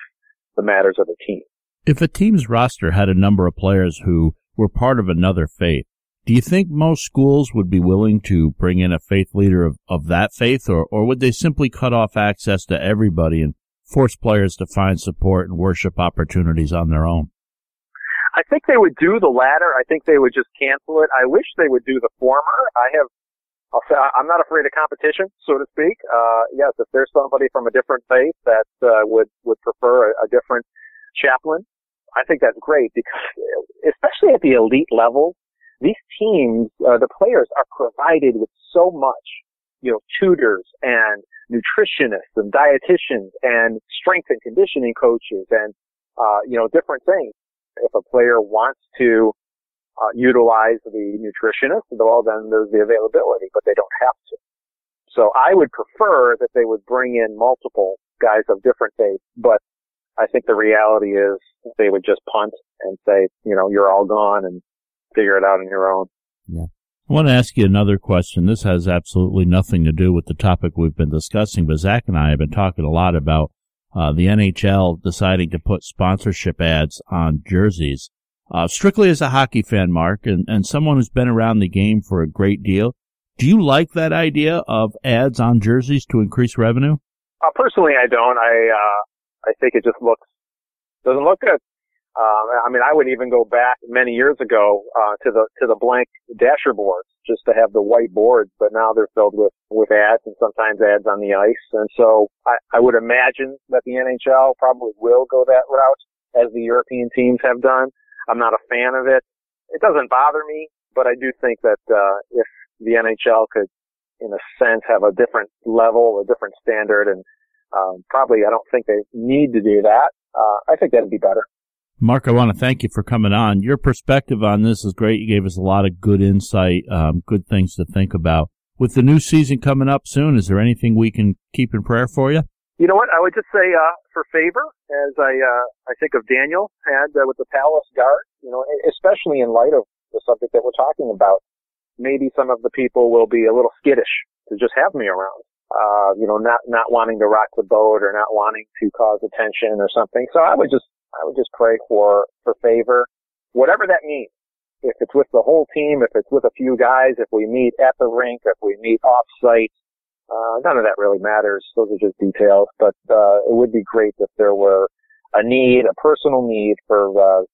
the matters of the team. If a team's roster had a number of players who were part of another faith, do you think most schools would be willing to bring in a faith leader of, of that faith, or, or would they simply cut off access to everybody and force players to find support and worship opportunities on their own? I think they would do the latter. I think they would just cancel it. I wish they would do the former. I have, I'll say, I'm not afraid of competition, so to speak. Uh, yes, if there's somebody from a different faith that uh, would, would prefer a, a different chaplain, I think that's great because, especially at the elite level, these teams, uh, the players are provided with so much, you know, tutors and nutritionists and dietitians and strength and conditioning coaches and, uh, you know, different things. If a player wants to uh, utilize the nutritionist, well, then there's the availability, but they don't have to. So I would prefer that they would bring in multiple guys of different faiths, but I think the reality is they would just punt and say, you know, you're all gone and figure it out on your own. Yeah. I want to ask you another question. This has absolutely nothing to do with the topic we've been discussing, but Zach and I have been talking a lot about uh, the N H L deciding to put sponsorship ads on jerseys. Uh, strictly as a hockey fan, Mark, and, and someone who's been around the game for a great deal, do you like that idea of ads on jerseys to increase revenue? Uh, personally, I don't. I uh, I think it just looks doesn't look good. Uh, I mean, I would even go back many years ago uh, to the to the blank dasher boards just to have the white boards, but now they're filled with, with ads and sometimes ads on the ice. And so I, I would imagine that the N H L probably will go that route as the European teams have done. I'm not a fan of it. It doesn't bother me, but I do think that uh, if the N H L could, in a sense, have a different level, a different standard, and um, probably I don't think they need to do that. Uh, I think that'd be better. Mark, I want to thank you for coming on. Your perspective on this is great. You gave us a lot of good insight, um, good things to think about. With the new season coming up soon, is there anything we can keep in prayer for you? You know what? I would just say uh, for favor, as I uh, I think of Daniel had uh, with the Palace Guard, you know, especially in light of the subject that we're talking about. Maybe some of the people will be a little skittish to just have me around, uh, you know, not not wanting to rock the boat or not wanting to cause attention or something. So I would just I would just pray for, for favor, whatever that means. If it's with the whole team, if it's with a few guys, if we meet at the rink, if we meet off-site, uh, none of that really matters. Those are just details. But uh, it would be great if there were a need, a personal need for uh,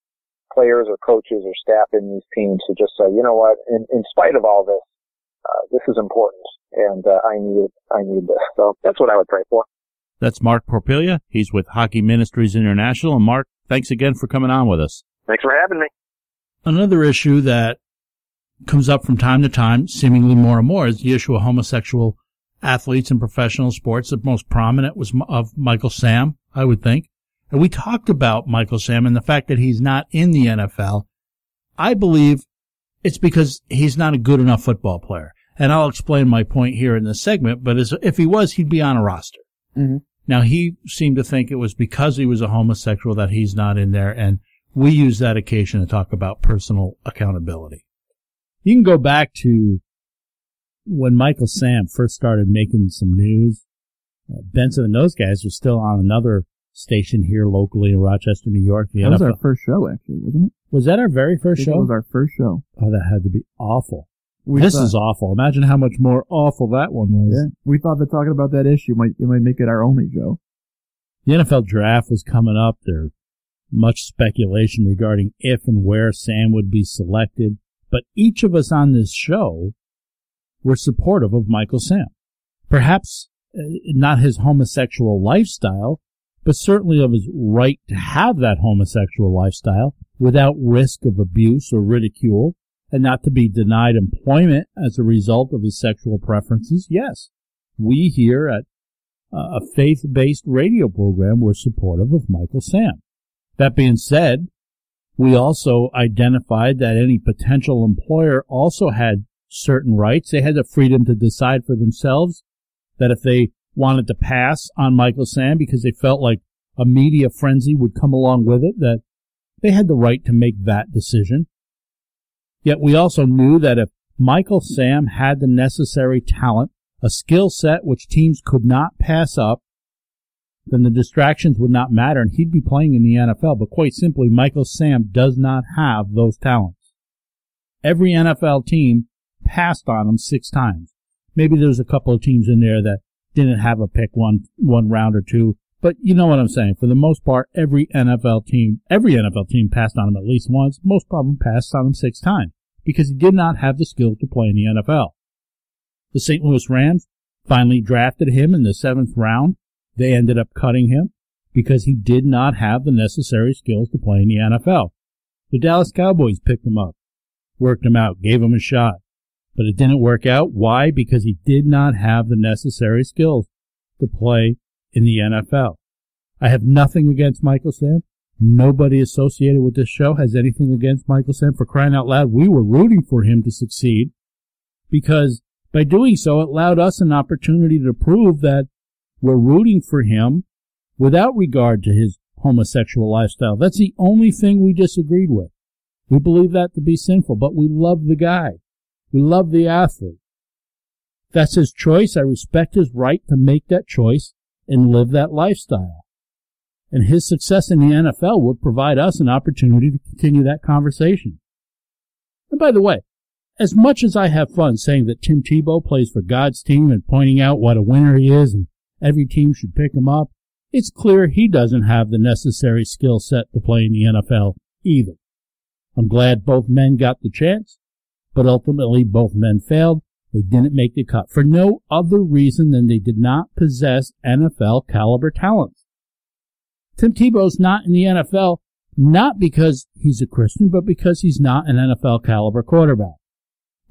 players or coaches or staff in these teams to just say, you know what, in, in spite of all this, uh, this is important, and uh, I need I need this. So that's what I would pray for. That's Mark Porpiglia. He's with Hockey Ministries International. And Mark, thanks again for coming on with us. Thanks for having me. Another issue that comes up from time to time, seemingly more and more, is the issue of homosexual athletes in professional sports. The most prominent was of Michael Sam, I would think. And we talked about Michael Sam and the fact that he's not in the N F L. I believe it's because he's not a good enough football player. And I'll explain my point here in this segment, but as, if he was, he'd be on a roster. Mm-hmm. Now, he seemed to think it was because he was a homosexual that he's not in there, and we use that occasion to talk about personal accountability. You can go back to when Michael Sam first started making some news. Benson and those guys were still on another station here locally in Rochester, New York. The that was N F L. Our first show, actually, wasn't it? Was that our very first I think show? It was our first show. Oh, that had to be awful. We this thought, is awful. Imagine how much more awful that one was. Yeah, we thought that talking about that issue might it might make it our only show. The N F L draft was coming up. There much speculation regarding if and where Sam would be selected, but each of us on this show were supportive of Michael Sam. Perhaps not his homosexual lifestyle, but certainly of his right to have that homosexual lifestyle without risk of abuse or ridicule, and not to be denied employment as a result of his sexual preferences. Yes, we here at a faith-based radio program were supportive of Michael Sam. That being said, we also identified that any potential employer also had certain rights. They had the freedom to decide for themselves that if they wanted to pass on Michael Sam because they felt like a media frenzy would come along with it, that they had the right to make that decision. Yet we also knew that if Michael Sam had the necessary talent, a skill set which teams could not pass up, then the distractions would not matter and he'd be playing in the N F L. But quite simply, Michael Sam does not have those talents. Every N F L team passed on him six times. Maybe there was a couple of teams in there that didn't have a pick one one round or two. But you know what I'm saying. For the most part, every N F L team, every N F L team passed on him at least once. Most of them passed on him six times because he did not have the skill to play in the N F L. The Saint Louis Rams finally drafted him in the seventh round. They ended up cutting him. because he did not have the necessary skills to play in the N F L. The Dallas Cowboys picked him up, worked him out, gave him a shot. But it didn't work out. Why? Because he did not have the necessary skills to play in the N F L. I have nothing against Michael Sam. Nobody associated with this show has anything against Michael Sam. For crying out loud, we were rooting for him to succeed because by doing so, it allowed us an opportunity to prove that we're rooting for him without regard to his homosexual lifestyle. That's the only thing we disagreed with. We believe that to be sinful, but we love the guy. We love the athlete. That's his choice. I respect his right to make that choice and live that lifestyle. And his success in the N F L would provide us an opportunity to continue that conversation. And by the way, as much as I have fun saying that Tim Tebow plays for God's team and pointing out what a winner he is and every team should pick him up, it's clear he doesn't have the necessary skill set to play in the N F L either. I'm glad both men got the chance. But ultimately, both men failed. They didn't make the cut for no other reason than they did not possess N F L-caliber talents. Tim Tebow's not in the N F L, not because he's a Christian, but because he's not an N F L-caliber quarterback.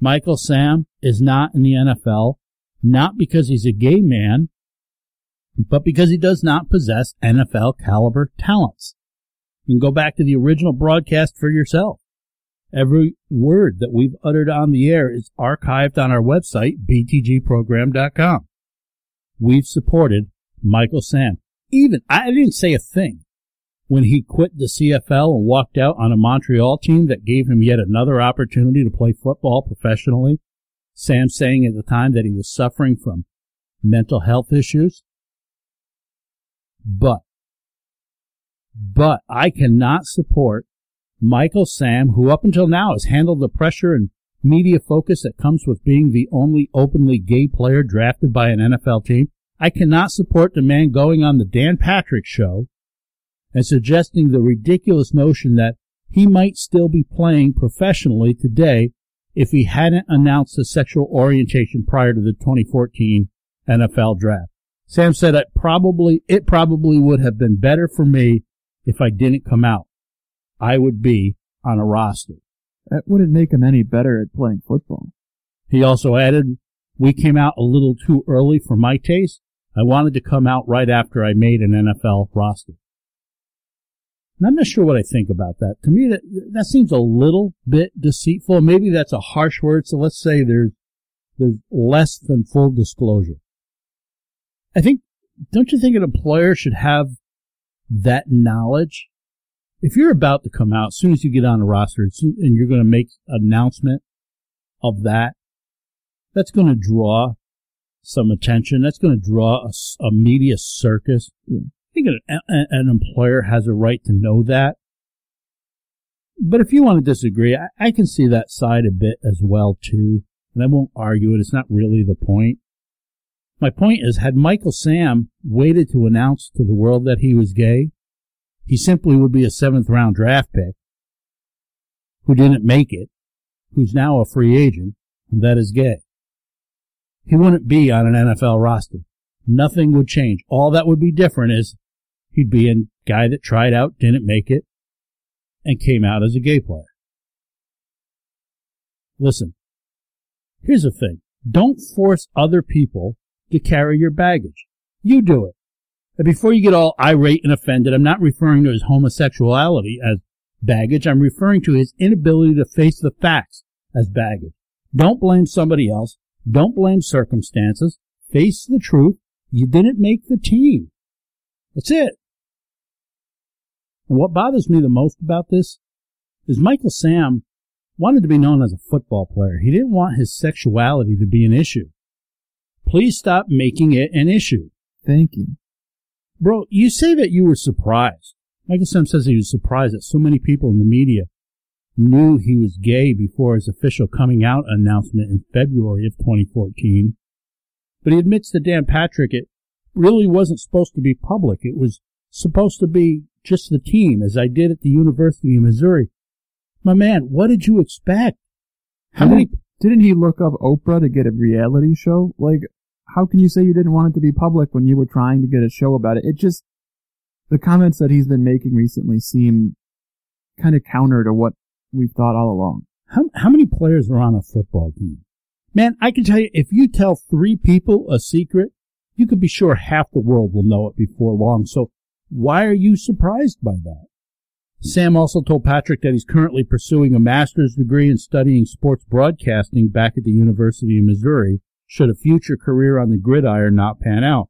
Michael Sam is not in the N F L, not because he's a gay man, but because he does not possess N F L-caliber talents. You can go back to the original broadcast for yourself. Every word that we've uttered on the air is archived on our website, b t g program dot com. We've supported Michael Sam. Even, I didn't say a thing when he quit the C F L and walked out on a Montreal team that gave him yet another opportunity to play football professionally. Sam saying at the time that he was suffering from mental health issues. But, but I cannot support Michael Sam, who up until now has handled the pressure and media focus that comes with being the only openly gay player drafted by an N F L team. I cannot support the man going on the Dan Patrick show and suggesting the ridiculous notion that he might still be playing professionally today if he hadn't announced his sexual orientation prior to the twenty fourteen N F L draft. Sam said, I probably, it probably would have been better for me if I didn't come out. I would be on a roster. That wouldn't make him any better at playing football. He also added, we came out a little too early for my taste. I wanted to come out right after I made an N F L roster. And I'm not sure what I think about that. To me, that that seems a little bit deceitful. Maybe that's a harsh word, so let's say there's, there's less than full disclosure. I think, don't you think an employer should have that knowledge? If you're about to come out, as soon as you get on the roster and you're going to make an announcement of that, that's going to draw some attention. That's going to draw a, a media circus. Yeah. I think an, an employer has a right to know that. But if you want to disagree, I, I can see that side a bit as well, too. And I won't argue it. It's not really the point. My point is, had Michael Sam waited to announce to the world that he was gay, he simply would be a seventh-round draft pick who didn't make it, who's now a free agent, and that is gay. He wouldn't be on an N F L roster. Nothing would change. All that would be different is he'd be a guy that tried out, didn't make it, and came out as a gay player. Listen, here's the thing. Don't force other people to carry your baggage. You do it. And before you get all irate and offended, I'm not referring to his homosexuality as baggage. I'm referring to his inability to face the facts as baggage. Don't blame somebody else. Don't blame circumstances. Face the truth. You didn't make the team. That's it. And what bothers me the most about this is Michael Sam wanted to be known as a football player. He didn't want his sexuality to be an issue. Please stop making it an issue. Thank you. Bro, you say that you were surprised. Michael Sam says he was surprised that so many people in the media knew he was gay before his official coming out announcement in February of twenty fourteen. But he admits to Dan Patrick it really wasn't supposed to be public. It was supposed to be just the team, as I did at the University of Missouri. My man, what did you expect? How many? Didn't he look up Oprah to get a reality show? Like, how can you say you didn't want it to be public when you were trying to get a show about it? It just, the comments that he's been making recently seem kind of counter to what we've thought all along. How, how many players are on a football team? Man, I can tell you, if you tell three people a secret, you could be sure half the world will know it before long. So why are you surprised by that? Sam also told Patrick that he's currently pursuing a master's degree and studying sports broadcasting back at the University of Missouri, should a future career on the gridiron not pan out.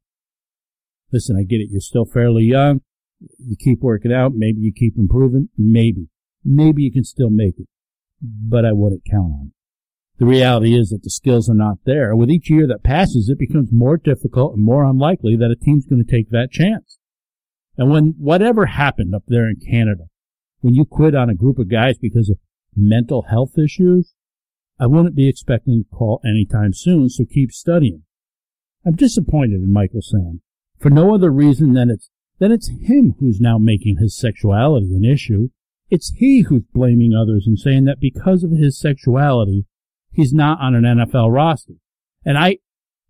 Listen, I get it. You're still fairly young. You keep working out. Maybe you keep improving. Maybe. Maybe you can still make it. But I wouldn't count on it. The reality is that the skills are not there. With each year that passes, it becomes more difficult and more unlikely that a team's going to take that chance. And when whatever happened up there in Canada, when you quit on a group of guys because of mental health issues, I wouldn't be expecting a call anytime soon, so keep studying. I'm disappointed in Michael Sam, for no other reason than it's, than it's him who's now making his sexuality an issue. It's he who's blaming others and saying that because of his sexuality, he's not on an N F L roster. And I,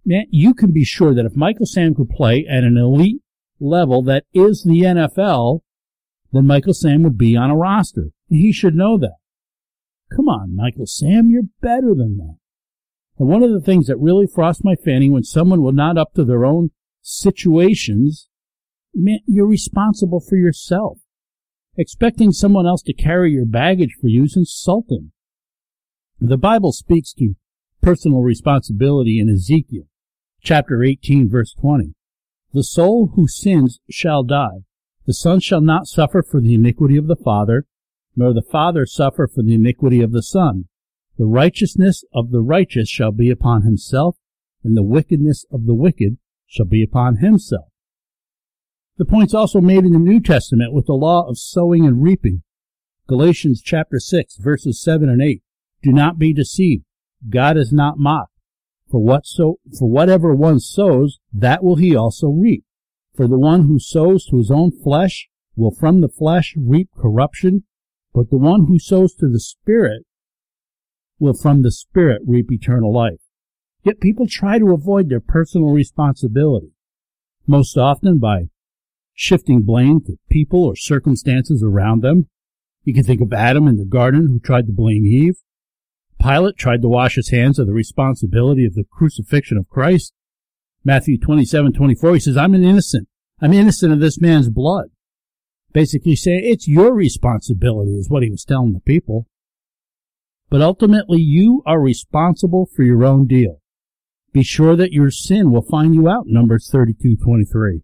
man, you can be sure that if Michael Sam could play at an elite level that is the N F L, then Michael Sam would be on a roster. And he should know that. Come on, Michael Sam, you're better than that. And one of the things that really frosts my fanny when someone will not up to their own situations, man, you're responsible for yourself. Expecting someone else to carry your baggage for you is insulting. The Bible speaks to personal responsibility in Ezekiel, chapter eighteen, verse twenty. The soul who sins shall die. The son shall not suffer for the iniquity of the father, nor the father suffer for the iniquity of the son. The righteousness of the righteous shall be upon himself, and the wickedness of the wicked shall be upon himself. The point's also made in the New Testament with the law of sowing and reaping. Galatians chapter six, verses seven and eight. Do not be deceived. God is not mocked. For what so, for whatever one sows, that will he also reap. For the one who sows to his own flesh will from the flesh reap corruption, but the one who sows to the Spirit will from the Spirit reap eternal life. Yet people try to avoid their personal responsibility, most often by shifting blame to people or circumstances around them. You can think of Adam in the garden who tried to blame Eve. Pilate tried to wash his hands of the responsibility of the crucifixion of Christ. Matthew twenty-seven twenty-four, he says, I'm an innocent. I'm innocent of this man's blood. Basically saying, it's your responsibility is what he was telling the people. But ultimately, you are responsible for your own deal. Be sure that your sin will find you out, Numbers thirty-two twenty-three.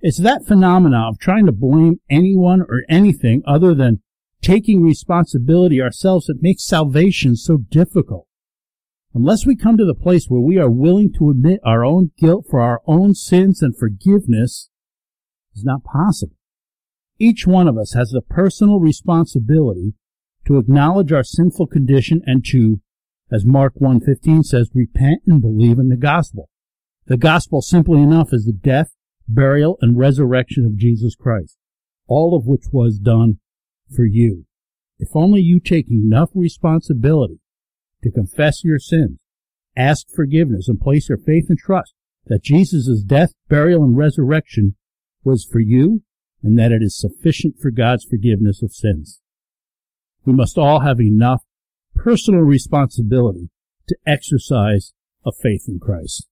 It's that phenomena of trying to blame anyone or anything other than taking responsibility ourselves that makes salvation so difficult. Unless we come to the place where we are willing to admit our own guilt for our own sins and forgiveness, it's not possible. Each one of us has the personal responsibility to acknowledge our sinful condition and to, as Mark one fifteen says, repent and believe in the gospel. The gospel, simply enough, is the death, burial, and resurrection of Jesus Christ, all of which was done for you. If only you take enough responsibility to confess your sins, ask forgiveness, and place your faith and trust that Jesus' death, burial, and resurrection was for you, and that it is sufficient for God's forgiveness of sins. We must all have enough personal responsibility to exercise a faith in Christ.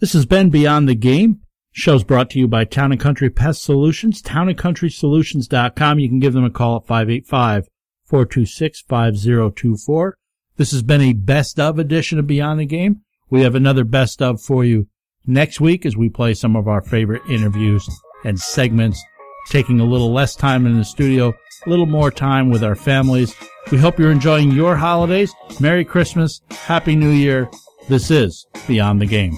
This has been Beyond the Game. Show's brought to you by Town and Country Pest Solutions, town and country solutions dot com. You can give them a call at five eight five, four two six, five zero two four. This has been a best of edition of Beyond the Game. We have another best of for you next week as we play some of our favorite interviews and segments, taking a little less time in the studio, a little more time with our families. We hope you're enjoying your holidays. Merry Christmas. Happy New Year. This is Beyond the Game.